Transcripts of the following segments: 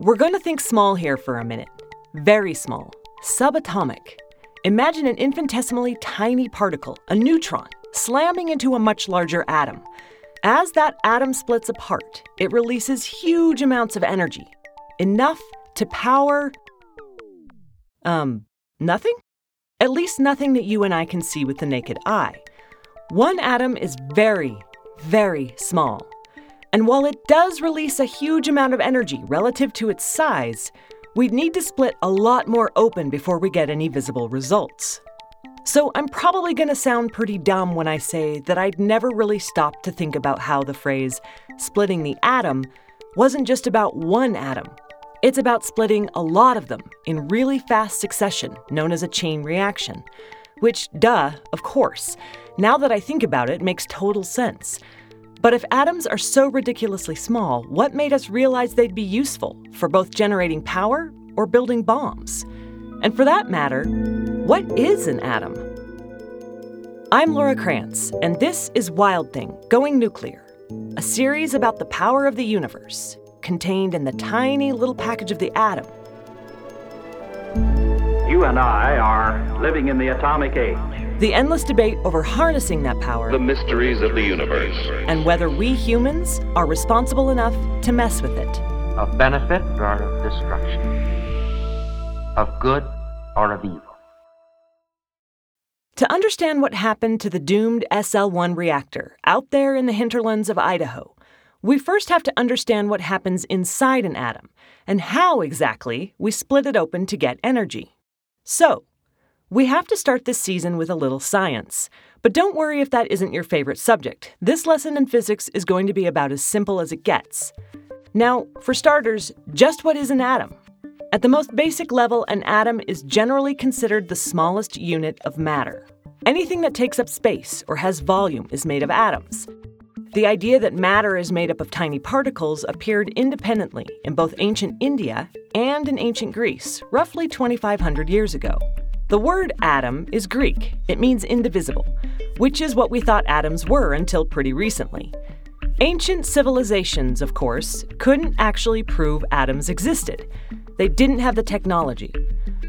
We're going to think small here for a minute. Very small. Subatomic. Imagine an infinitesimally tiny particle, a neutron, slamming into a much larger atom. As that atom splits apart, it releases huge amounts of energy, enough to power... nothing? At least nothing that you and I can see with the naked eye. One atom is very, very small. And while it does release a huge amount of energy relative to its size, we'd need to split a lot more open before we get any visible results. So I'm probably going to sound pretty dumb when I say that I'd never really stopped to think about how the phrase splitting the atom wasn't just about one atom. It's about splitting a lot of them in really fast succession, known as a chain reaction. Which, duh, of course, now that I think about it, makes total sense. But if atoms are so ridiculously small, what made us realize they'd be useful for both generating power or building bombs? And for that matter, what is an atom? I'm Laura Krantz, and this is Wild Thing, Going Nuclear, a series about the power of the universe, contained in the tiny little package of the atom. You and I are living in the atomic age. The endless debate over harnessing that power, the mysteries of the universe, and whether we humans are responsible enough to mess with it. Of benefit or of destruction, of good or of evil. To understand what happened to the doomed SL1 reactor out there in the hinterlands of Idaho, we first have to understand what happens inside an atom and how exactly we split it open to get energy. So, we have to start this season with a little science. But don't worry if that isn't your favorite subject. This lesson in physics is going to be about as simple as it gets. Now, for starters, just what is an atom? At the most basic level, an atom is generally considered the smallest unit of matter. Anything that takes up space or has volume is made of atoms. The idea that matter is made up of tiny particles appeared independently in both ancient India and in ancient Greece, roughly 2,500 years ago. The word atom is Greek. It means indivisible, which is what we thought atoms were until pretty recently. Ancient civilizations, of course, couldn't actually prove atoms existed. They didn't have the technology.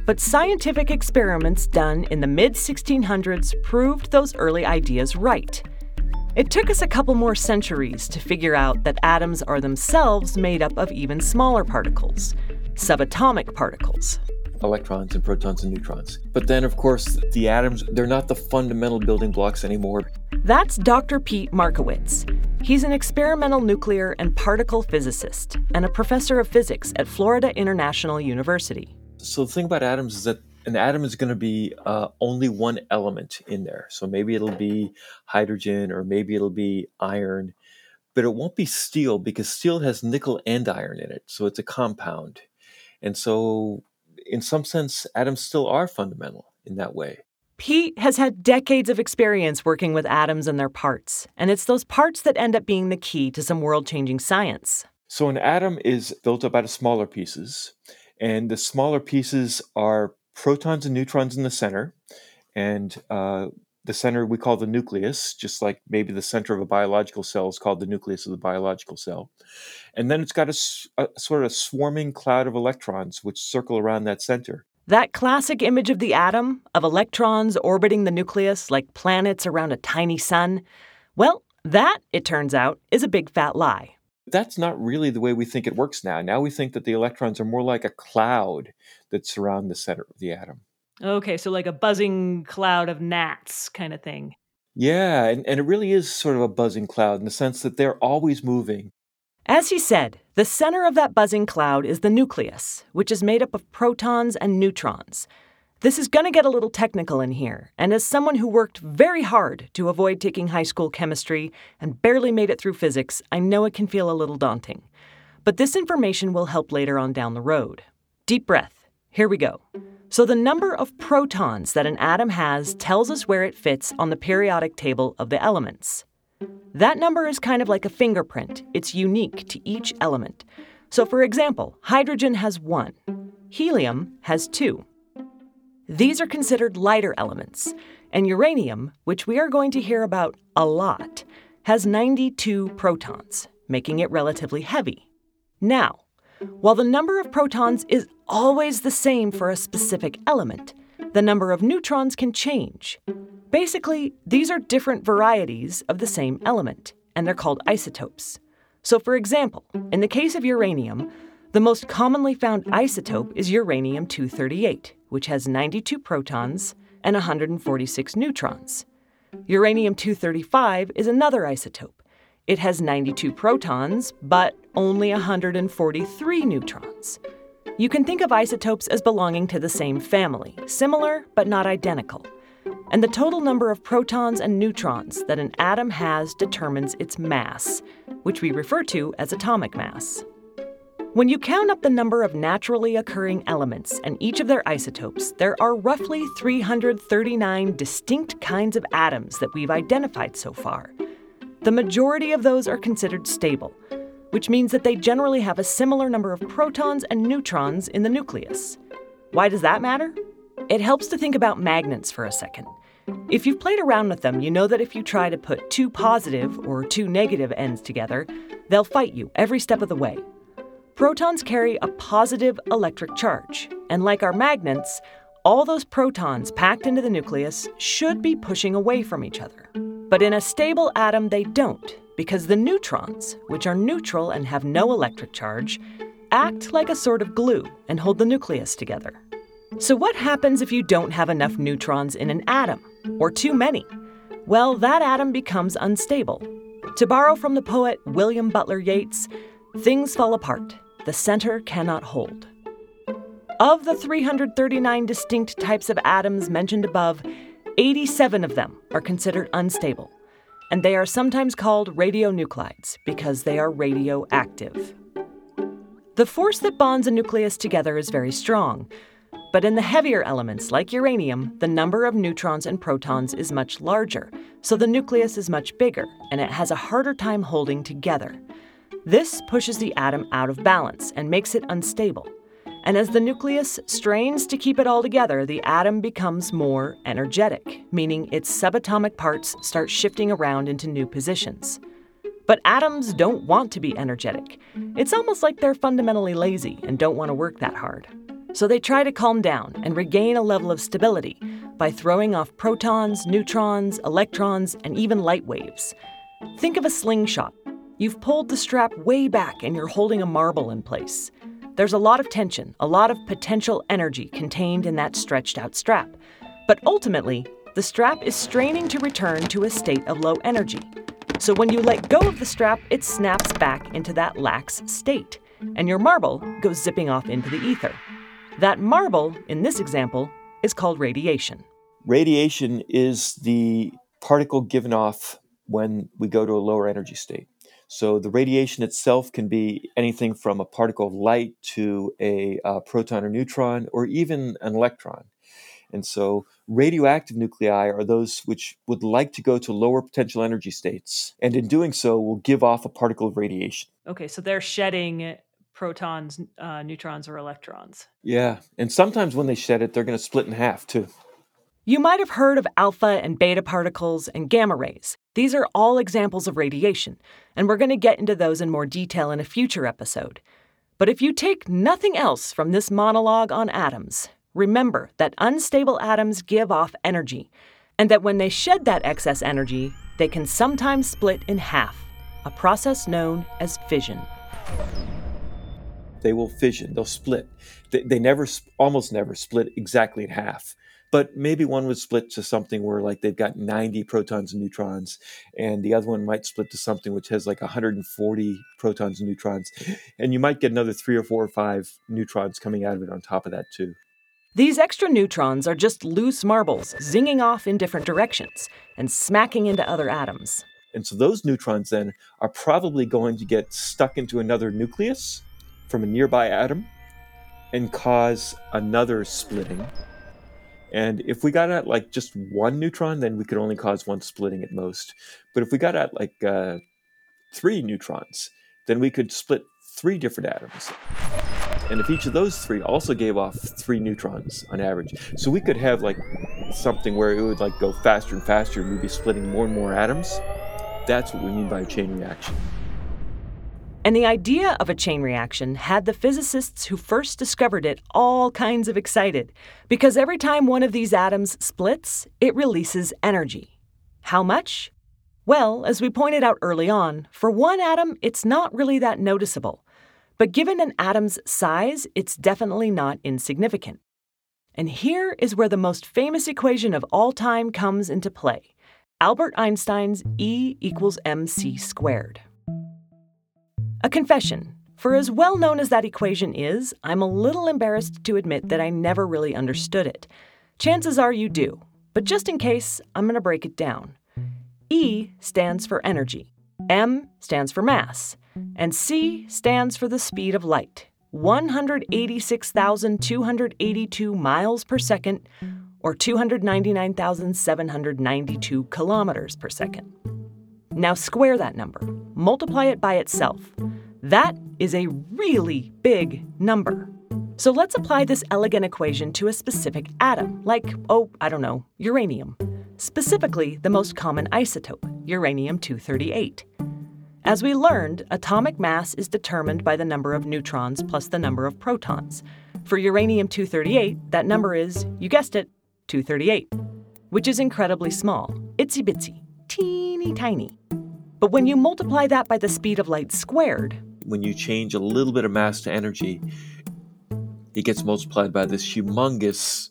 But scientific experiments done in the mid-1600s proved those early ideas right. It took us a couple more centuries to figure out that atoms are themselves made up of even smaller particles, subatomic particles. Electrons and protons and neutrons. But then, of course, the atoms, they're not the fundamental building blocks anymore. That's Dr. Pete Markowitz. He's an experimental nuclear and particle physicist and a professor of physics at Florida International University. So the thing about atoms is that an atom is going to be only one element in there. So maybe it'll be hydrogen or maybe it'll be iron, but it won't be steel because steel has nickel and iron in it. So it's a compound. And so in some sense, atoms still are fundamental in that way. Pete has had decades of experience working with atoms and their parts, and it's those parts that end up being the key to some world-changing science. So an atom is built up out of smaller pieces, and the smaller pieces are protons and neutrons in the center, and the center we call the nucleus, just like maybe the center of a biological cell is called the nucleus of the biological cell. And then it's got a sort of swarming cloud of electrons which circle around that center. That classic image of the atom, of electrons orbiting the nucleus like planets around a tiny sun, well, that, it turns out, is a big fat lie. That's not really the way we think it works now. Now we think that the electrons are more like a cloud that surround the center of the atom. Okay, so like a buzzing cloud of gnats kind of thing. Yeah, and it really is sort of a buzzing cloud in the sense that they're always moving. As he said, the center of that buzzing cloud is the nucleus, which is made up of protons and neutrons. This is going to get a little technical in here, and as someone who worked very hard to avoid taking high school chemistry and barely made it through physics, I know it can feel a little daunting. But this information will help later on down the road. Deep breath. Here we go. So the number of protons that an atom has tells us where it fits on the periodic table of the elements. That number is kind of like a fingerprint. It's unique to each element. So for example, hydrogen has 1. Helium has 2. These are considered lighter elements. And uranium, which we are going to hear about a lot, has 92 protons, making it relatively heavy. Now, While the number of protons is always the same for a specific element, the number of neutrons can change. Basically, these are different varieties of the same element, and they're called isotopes. So, for example, in the case of uranium, the most commonly found isotope is uranium-238, which has 92 protons and 146 neutrons. Uranium-235 is another isotope. It has 92 protons, but only 143 neutrons. You can think of isotopes as belonging to the same family, similar but not identical. And the total number of protons and neutrons that an atom has determines its mass, which we refer to as atomic mass. When you count up the number of naturally occurring elements and each of their isotopes, there are roughly 339 distinct kinds of atoms that we've identified so far. The majority of those are considered stable, which means that they generally have a similar number of protons and neutrons in the nucleus. Why does that matter? It helps to think about magnets for a second. If you've played around with them, you know that if you try to put two positive or two negative ends together, they'll fight you every step of the way. Protons carry a positive electric charge, and like our magnets, all those protons packed into the nucleus should be pushing away from each other. But in a stable atom, they don't, because the neutrons, which are neutral and have no electric charge, act like a sort of glue and hold the nucleus together. So what happens if you don't have enough neutrons in an atom, or too many? Well, that atom becomes unstable. To borrow from the poet William Butler Yeats, things fall apart. The center cannot hold. Of the 339 distinct types of atoms mentioned above, 87 of them are considered unstable, and they are sometimes called radionuclides because they are radioactive. The force that bonds a nucleus together is very strong, but in the heavier elements, like uranium, the number of neutrons and protons is much larger, so the nucleus is much bigger, and it has a harder time holding together. This pushes the atom out of balance and makes it unstable. And as the nucleus strains to keep it all together, the atom becomes more energetic, meaning its subatomic parts start shifting around into new positions. But atoms don't want to be energetic. It's almost like they're fundamentally lazy and don't want to work that hard. So they try to calm down and regain a level of stability by throwing off protons, neutrons, electrons, and even light waves. Think of a slingshot. You've pulled the strap way back and you're holding a marble in place. There's a lot of tension, a lot of potential energy contained in that stretched out strap. But ultimately, the strap is straining to return to a state of low energy. So when you let go of the strap, it snaps back into that lax state, and your marble goes zipping off into the ether. That marble, in this example, is called radiation. Radiation is the particle given off when we go to a lower energy state. So the radiation itself can be anything from a particle of light to a proton or neutron or even an electron. And so radioactive nuclei are those which would like to go to lower potential energy states, and in doing so will give off a particle of radiation. Okay, so they're shedding protons, neutrons, or electrons. Yeah, and sometimes when they shed it, they're going to split in half too. You might have heard of alpha and beta particles and gamma rays. These are all examples of radiation, and we're going to get into those in more detail in a future episode. But if you take nothing else from this monologue on atoms, remember that unstable atoms give off energy, and that when they shed that excess energy, they can sometimes split in half, a process known as fission. They will fission, they'll split. They never, almost never split exactly in half. But maybe one would split to something where like they've got 90 protons and neutrons, and the other one might split to something which has like 140 protons and neutrons. And you might get another 3 or 4 or 5 neutrons coming out of it on top of that too. These extra neutrons are just loose marbles zinging off in different directions and smacking into other atoms. And so those neutrons then are probably going to get stuck into another nucleus from a nearby atom and cause another splitting. And if we got at like just one neutron, then we could only cause one splitting at most. But if we got at like 3 neutrons, then we could split 3 different atoms. And if each of those 3 also gave off 3 neutrons on average, so we could have like something where it would like go faster and faster, and we'd be splitting more and more atoms. That's what we mean by a chain reaction. And the idea of a chain reaction had the physicists who first discovered it all kinds of excited, because every time one of these atoms splits, it releases energy. How much? Well, as we pointed out early on, for one atom, it's not really that noticeable. But given an atom's size, it's definitely not insignificant. And here is where the most famous equation of all time comes into play, Albert Einstein's E equals mc squared. A confession, for as well known as that equation is, I'm a little embarrassed to admit that I never really understood it. Chances are you do, but just in case, I'm going to break it down. E stands for energy, m stands for mass, and c stands for the speed of light, 186,282 miles per second, or 299,792 kilometers per second. Now square that number, multiply it by itself. That is a really big number. So let's apply this elegant equation to a specific atom, like, uranium. Specifically, the most common isotope, uranium-238. As we learned, atomic mass is determined by the number of neutrons plus the number of protons. For uranium-238, that number is, you guessed it, 238, which is incredibly small, itsy-bitsy, teeny tiny. But when you multiply that by the speed of light squared, when you change a little bit of mass to energy, it gets multiplied by this humongous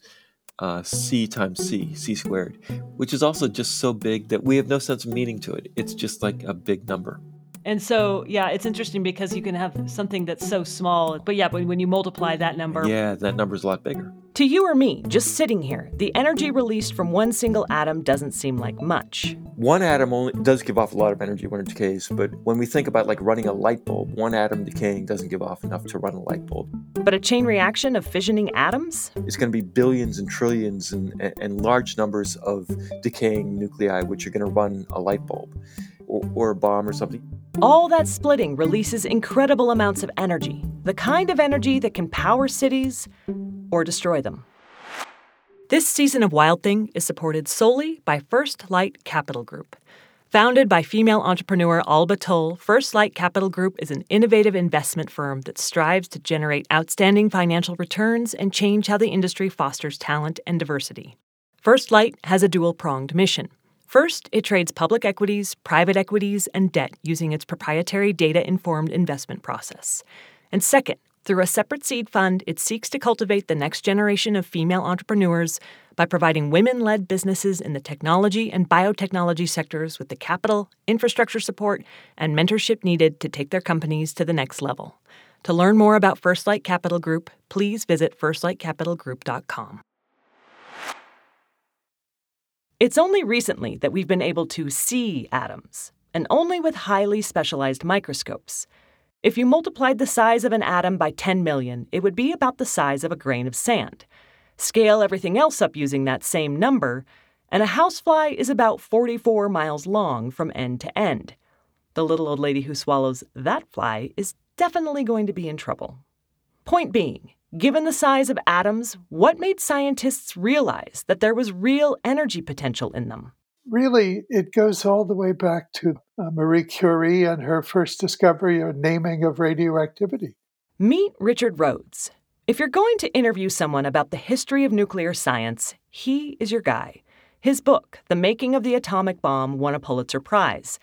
c times c squared, which is also just so big that we have no sense of meaning to it. It's just like a big number. And so, yeah, it's interesting because you can have something that's so small, but yeah, when you multiply that number... yeah, that number's a lot bigger. To you or me, just sitting here, the energy released from one single atom doesn't seem like much. One atom only does give off a lot of energy when it decays, but when we think about like running a light bulb, one atom decaying doesn't give off enough to run a light bulb. But a chain reaction of fissioning atoms? It's going to be billions and trillions and large numbers of decaying nuclei which are going to run a light bulb or a bomb or something. All that splitting releases incredible amounts of energy, the kind of energy that can power cities or destroy them. This season of Wild Thing is supported solely by First Light Capital Group. Founded by female entrepreneur Alba Toll, First Light Capital Group is an innovative investment firm that strives to generate outstanding financial returns and change how the industry fosters talent and diversity. First Light has a dual-pronged mission. First, it trades public equities, private equities, and debt using its proprietary data-informed investment process. And second, through a separate seed fund, it seeks to cultivate the next generation of female entrepreneurs by providing women-led businesses in the technology and biotechnology sectors with the capital, infrastructure support, and mentorship needed to take their companies to the next level. To learn more about First Light Capital Group, please visit firstlightcapitalgroup.com. It's only recently that we've been able to see atoms, and only with highly specialized microscopes. If you multiplied the size of an atom by 10 million, it would be about the size of a grain of sand. Scale everything else up using that same number, and a housefly is about 44 miles long from end to end. The little old lady who swallows that fly is definitely going to be in trouble. Point being, given the size of atoms, what made scientists realize that there was real energy potential in them? Really, it goes all the way back to Marie Curie and her first discovery or naming of radioactivity. Meet Richard Rhodes. If you're going to interview someone about the history of nuclear science, he is your guy. His book, The Making of the Atomic Bomb, won a Pulitzer Prize.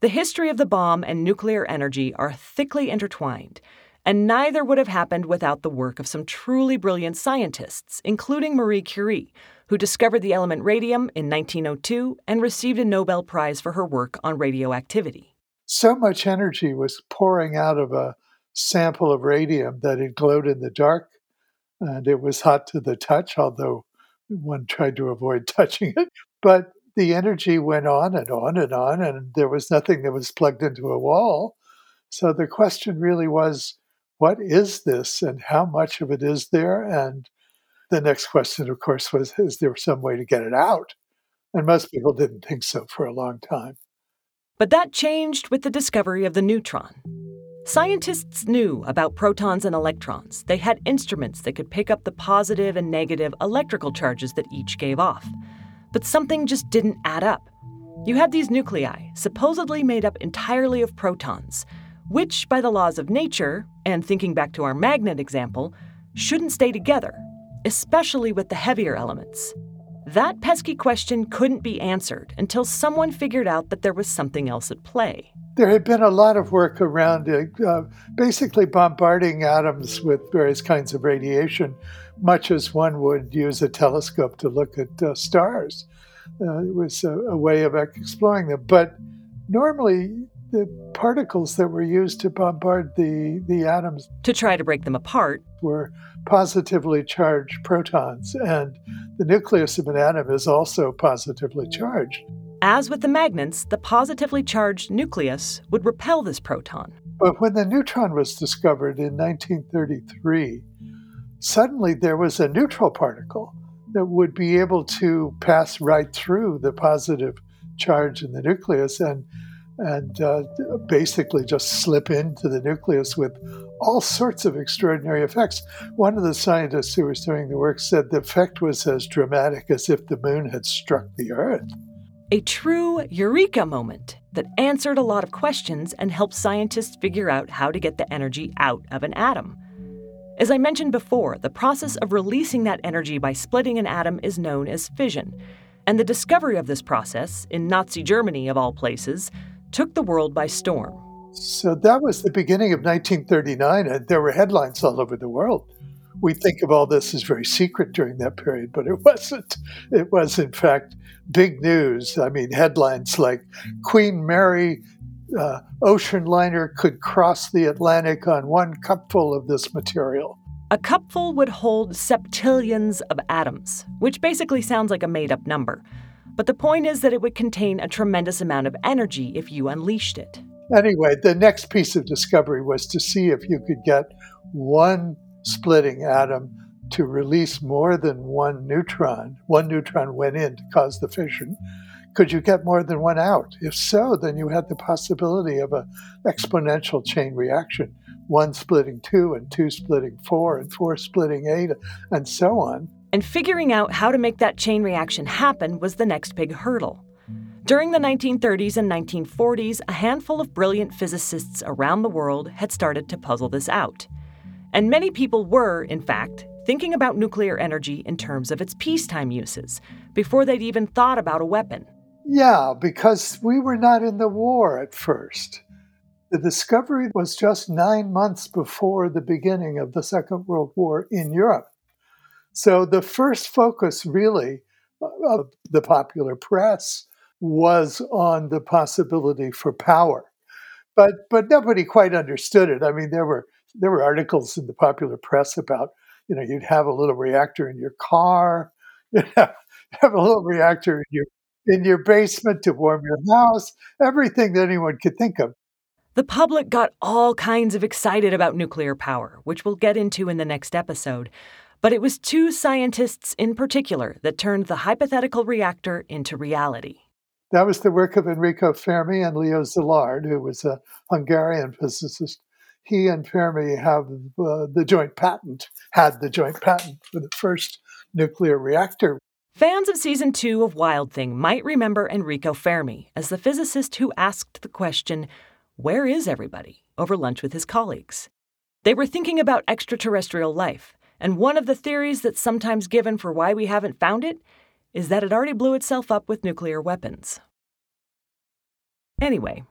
The history of the bomb and nuclear energy are thickly intertwined, and neither would have happened without the work of some truly brilliant scientists, including Marie Curie, who discovered the element radium in 1902 and received a Nobel Prize for her work on radioactivity. So much energy was pouring out of a sample of radium that it glowed in the dark, and it was hot to the touch, although one tried to avoid touching it. But the energy went on and on and on, and there was nothing that was plugged into a wall. So the question really was, what is this and how much of it is there? And the next question, of course, was, is there some way to get it out? And most people didn't think so for a long time. But that changed with the discovery of the neutron. Scientists knew about protons and electrons. They had instruments that could pick up the positive and negative electrical charges that each gave off. But something just didn't add up. You had these nuclei, supposedly made up entirely of protons, which, by the laws of nature, and thinking back to our magnet example, shouldn't stay together, especially with the heavier elements. That pesky question couldn't be answered until someone figured out that there was something else at play. There had been a lot of work around basically bombarding atoms with various kinds of radiation, much as one would use a telescope to look at stars. It was a way of exploring them. But normally, the particles that were used to bombard the atoms to try to break them apart were positively charged protons, and the nucleus of an atom is also positively charged. As with the magnets, the positively charged nucleus would repel this proton. But when the neutron was discovered in 1933, suddenly there was a neutral particle that would be able to pass right through the positive charge in the nucleus and basically just slip into the nucleus with all sorts of extraordinary effects. One of the scientists who was doing the work said the effect was as dramatic as if the moon had struck the Earth. A true eureka moment that answered a lot of questions and helped scientists figure out how to get the energy out of an atom. As I mentioned before, the process of releasing that energy by splitting an atom is known as fission, and the discovery of this process, in Nazi Germany of all places, took the world by storm. So that was the beginning of 1939, and there were headlines all over the world. We think of all this as very secret during that period, but it wasn't. It was, in fact, big news. I mean, headlines like Queen Mary ocean liner could cross the Atlantic on one cupful of this material. A cupful would hold septillions of atoms, which basically sounds like a made-up number. But the point is that it would contain a tremendous amount of energy if you unleashed it. Anyway, the next piece of discovery was to see if you could get one splitting atom to release more than one neutron. One neutron went in to cause the fission. Could you get more than one out? If so, then you had the possibility of an exponential chain reaction, one splitting two, and two splitting four, and four splitting eight, and so on. And figuring out how to make that chain reaction happen was the next big hurdle. During the 1930s and 1940s, a handful of brilliant physicists around the world had started to puzzle this out. And many people were, in fact, thinking about nuclear energy in terms of its peacetime uses, before they'd even thought about a weapon. Yeah, because we were not in the war at first. The discovery was just 9 months before the beginning of the Second World War in Europe. So the first focus, really, of the popular press was on the possibility for power. But nobody quite understood it. I mean, there were articles in the popular press about, you know, you'd have a little reactor in your car, you'd have a little reactor in your basement to warm your house, everything that anyone could think of. The public got all kinds of excited about nuclear power, which we'll get into in the next episode. But it was two scientists in particular that turned the hypothetical reactor into reality. That was the work of Enrico Fermi and Leo Szilard, who was a Hungarian physicist. He and Fermi had the joint patent for the first nuclear reactor. Fans of Season 2 of Wild Thing might remember Enrico Fermi as the physicist who asked the question, "Where is everybody?" over lunch with his colleagues. They were thinking about extraterrestrial life. And one of the theories that's sometimes given for why we haven't found it is that it already blew itself up with nuclear weapons. Anyway,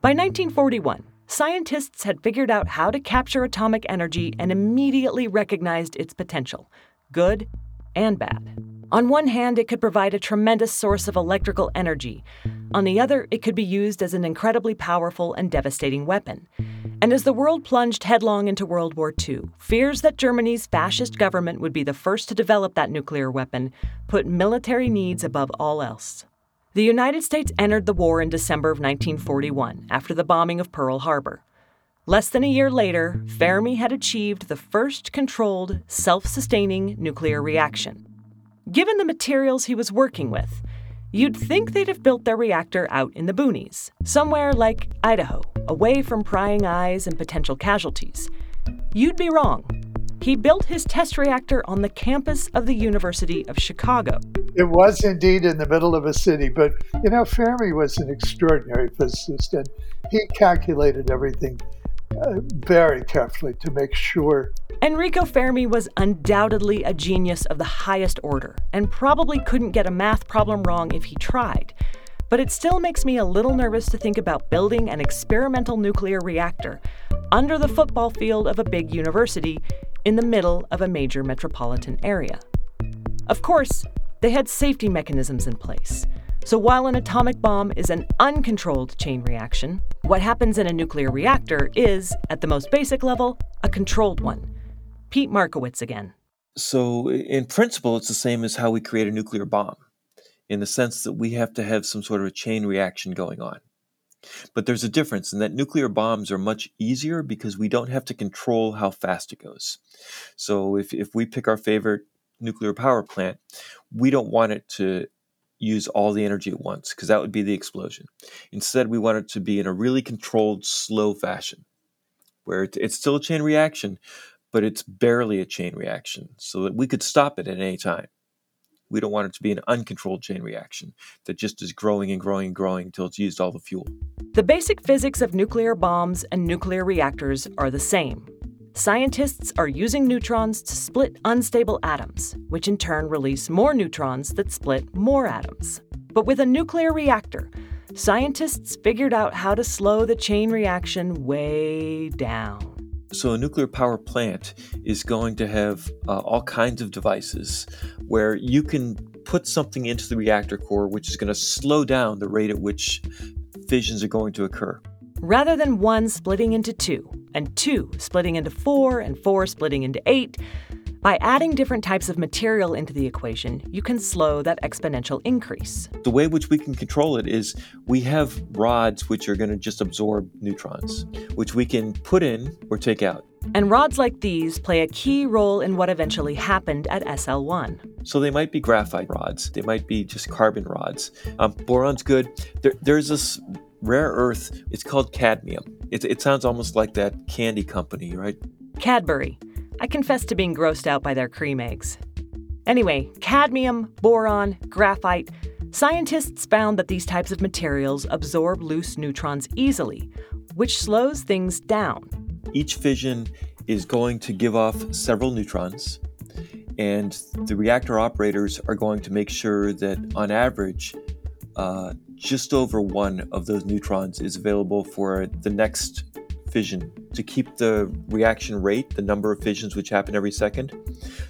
by 1941, scientists had figured out how to capture atomic energy and immediately recognized its potential, good and bad. On one hand, it could provide a tremendous source of electrical energy. On the other, it could be used as an incredibly powerful and devastating weapon. And as the world plunged headlong into World War II, fears that Germany's fascist government would be the first to develop that nuclear weapon put military needs above all else. The United States entered the war in December of 1941, after the bombing of Pearl Harbor. Less than a year later, Fermi had achieved the first controlled, self-sustaining nuclear reaction. Given the materials he was working with, you'd think they'd have built their reactor out in the boonies, somewhere like Idaho, away from prying eyes and potential casualties. You'd be wrong. He built his test reactor on the campus of the University of Chicago. It was indeed in the middle of a city, but, you know, Fermi was an extraordinary physicist, and he calculated everything. very carefully to make sure. Enrico Fermi was undoubtedly a genius of the highest order and probably couldn't get a math problem wrong if he tried. But it still makes me a little nervous to think about building an experimental nuclear reactor under the football field of a big university in the middle of a major metropolitan area. Of course, they had safety mechanisms in place. So while an atomic bomb is an uncontrolled chain reaction, what happens in a nuclear reactor is, at the most basic level, a controlled one. Pete Markowitz again. So in principle, it's the same as how we create a nuclear bomb, in the sense that we have to have some sort of a chain reaction going on. But there's a difference in that nuclear bombs are much easier because we don't have to control how fast it goes. So if we pick our favorite nuclear power plant, we don't want it to use all the energy at once, because that would be the explosion. Instead, we want it to be in a really controlled, slow fashion, where it's still a chain reaction, but it's barely a chain reaction, so that we could stop it at any time. We don't want it to be an uncontrolled chain reaction that just is growing and growing and growing until it's used all the fuel. The basic physics of nuclear bombs and nuclear reactors are the same. Scientists are using neutrons to split unstable atoms, which in turn release more neutrons that split more atoms. But with a nuclear reactor, scientists figured out how to slow the chain reaction way down. So a nuclear power plant is going to have all kinds of devices where you can put something into the reactor core which is going to slow down the rate at which fissions are going to occur. Rather than one splitting into two, and two splitting into four, and four splitting into eight, by adding different types of material into the equation, you can slow that exponential increase. The way in which we can control it is we have rods which are going to just absorb neutrons, which we can put in or take out. And rods like these play a key role in what eventually happened at SL1. So they might be graphite rods. They might be just carbon rods. Boron's good. There's this rare earth, it's called cadmium. It sounds almost like that candy company, right? Cadbury. I confess to being grossed out by their cream eggs. Anyway, cadmium, boron, graphite. Scientists found that these types of materials absorb loose neutrons easily, which slows things down. Each fission is going to give off several neutrons, and the reactor operators are going to make sure that, on average, just over one of those neutrons is available for the next fission. To keep the reaction rate, the number of fissions which happen every second,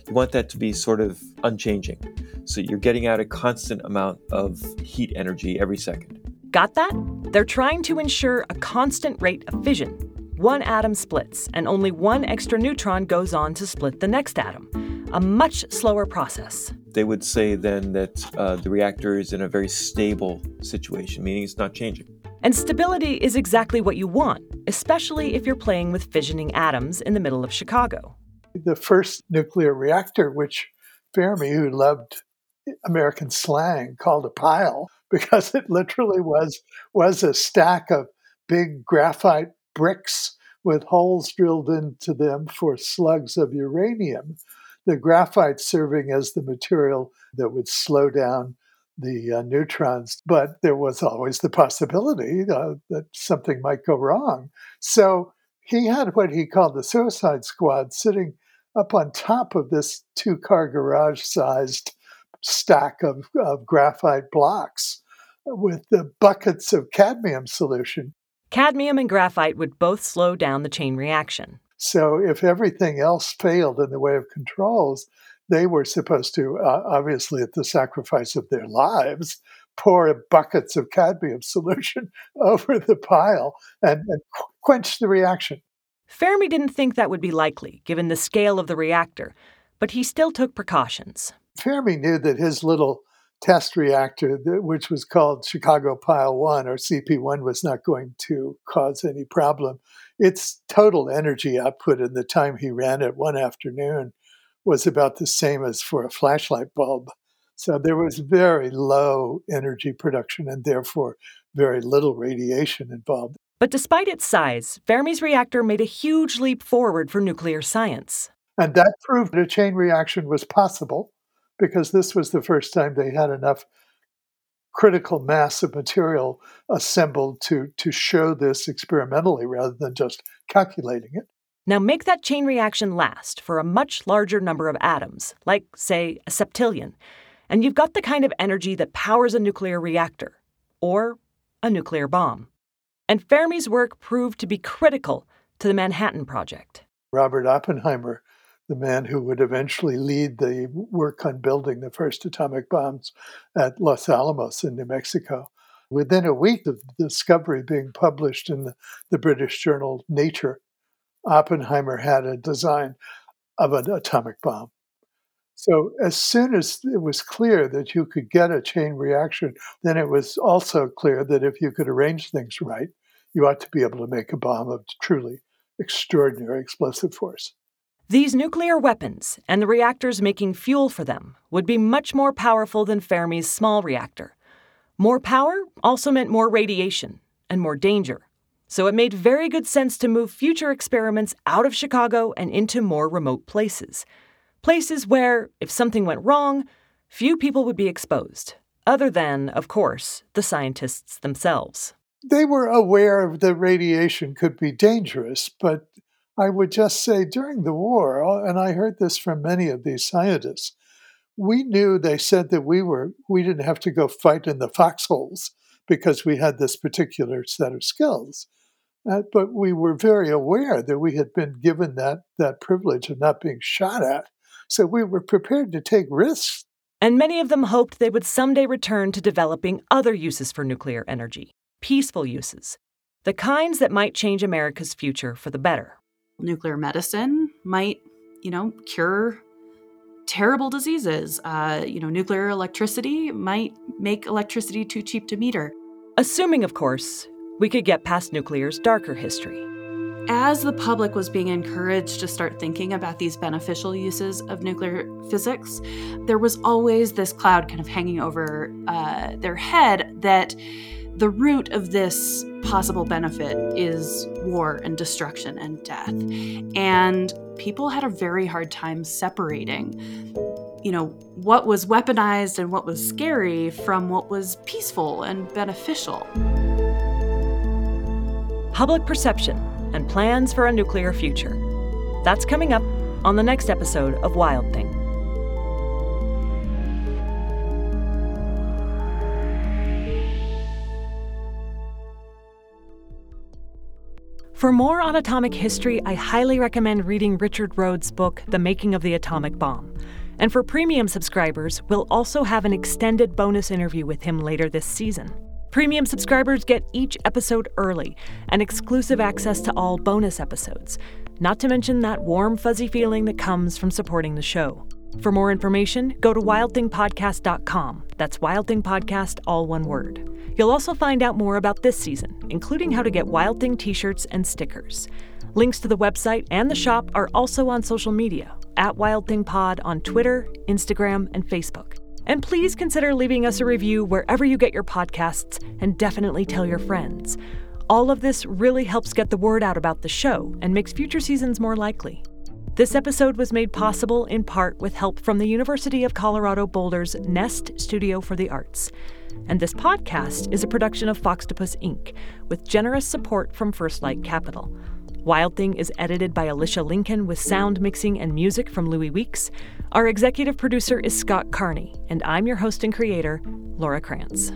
you want that to be sort of unchanging. So you're getting out a constant amount of heat energy every second. Got that? They're trying to ensure a constant rate of fission. One atom splits, and only one extra neutron goes on to split the next atom. A much slower process. They would say then that the reactor is in a very stable situation, meaning it's not changing. And stability is exactly what you want, especially if you're playing with fissioning atoms in the middle of Chicago. The first nuclear reactor, which Fermi, who loved American slang, called a pile, because it literally was a stack of big graphite bricks with holes drilled into them for slugs of uranium, the graphite serving as the material that would slow down the neutrons. But there was always the possibility that something might go wrong. So he had what he called the suicide squad sitting up on top of this two-car garage-sized stack of graphite blocks with the buckets of cadmium solution. Cadmium and graphite would both slow down the chain reaction. So if everything else failed in the way of controls, they were supposed to, obviously at the sacrifice of their lives, pour buckets of cadmium solution over the pile and quench the reaction. Fermi didn't think that would be likely, given the scale of the reactor, but he still took precautions. Fermi knew that his little test reactor, which was called Chicago Pile 1, or CP1, was not going to cause any problem. Its total energy output in the time he ran it one afternoon was about the same as for a flashlight bulb. So there was very low energy production and therefore very little radiation involved. But despite its size, Fermi's reactor made a huge leap forward for nuclear science. And that proved a chain reaction was possible, because this was the first time they had enough critical mass of material assembled to show this experimentally rather than just calculating it. Now make that chain reaction last for a much larger number of atoms, like, say, a septillion, and you've got the kind of energy that powers a nuclear reactor or a nuclear bomb. And Fermi's work proved to be critical to the Manhattan Project. Robert Oppenheimer, the man who would eventually lead the work on building the first atomic bombs at Los Alamos in New Mexico. Within a week of the discovery being published in the British journal Nature, Oppenheimer had a design of an atomic bomb. So as soon as it was clear that you could get a chain reaction, then it was also clear that if you could arrange things right, you ought to be able to make a bomb of truly extraordinary explosive force. These nuclear weapons and the reactors making fuel for them would be much more powerful than Fermi's small reactor. More power also meant more radiation and more danger. So it made very good sense to move future experiments out of Chicago and into more remote places. Places where, if something went wrong, few people would be exposed, other than, of course, the scientists themselves. They were aware that radiation could be dangerous, but I would just say during the war, and I heard this from many of these scientists, we knew they said that we didn't have to go fight in the foxholes because we had this particular set of skills. But we were very aware that we had been given that privilege of not being shot at. So we were prepared to take risks. And many of them hoped they would someday return to developing other uses for nuclear energy, peaceful uses, the kinds that might change America's future for the better. Nuclear medicine might, cure terrible diseases. Nuclear electricity might make electricity too cheap to meter. Assuming, of course, we could get past nuclear's darker history. As the public was being encouraged to start thinking about these beneficial uses of nuclear physics, there was always this cloud kind of hanging over their head that the root of this possible benefit is war and destruction and death. And people had a very hard time separating, what was weaponized and what was scary from what was peaceful and beneficial. Public perception and plans for a nuclear future. That's coming up on the next episode of Wild Thing. For more on atomic history, I highly recommend reading Richard Rhodes' book, The Making of the Atomic Bomb. And for premium subscribers, we'll also have an extended bonus interview with him later this season. Premium subscribers get each episode early and exclusive access to all bonus episodes, not to mention that warm, fuzzy feeling that comes from supporting the show. For more information, go to wildthingpodcast.com. That's Wild Thing Podcast, all one word. You'll also find out more about this season, including how to get Wild Thing t-shirts and stickers. Links to the website and the shop are also on social media, @WildThingPod on Twitter, Instagram, and Facebook. And please consider leaving us a review wherever you get your podcasts, and definitely tell your friends. All of this really helps get the word out about the show and makes future seasons more likely. This episode was made possible in part with help from the University of Colorado Boulder's Nest Studio for the Arts. And this podcast is a production of Foxtopus Inc., with generous support from First Light Capital. Wild Thing is edited by Alicia Lincoln with sound mixing and music from Louis Weeks. Our executive producer is Scott Carney, and I'm your host and creator, Laura Krantz.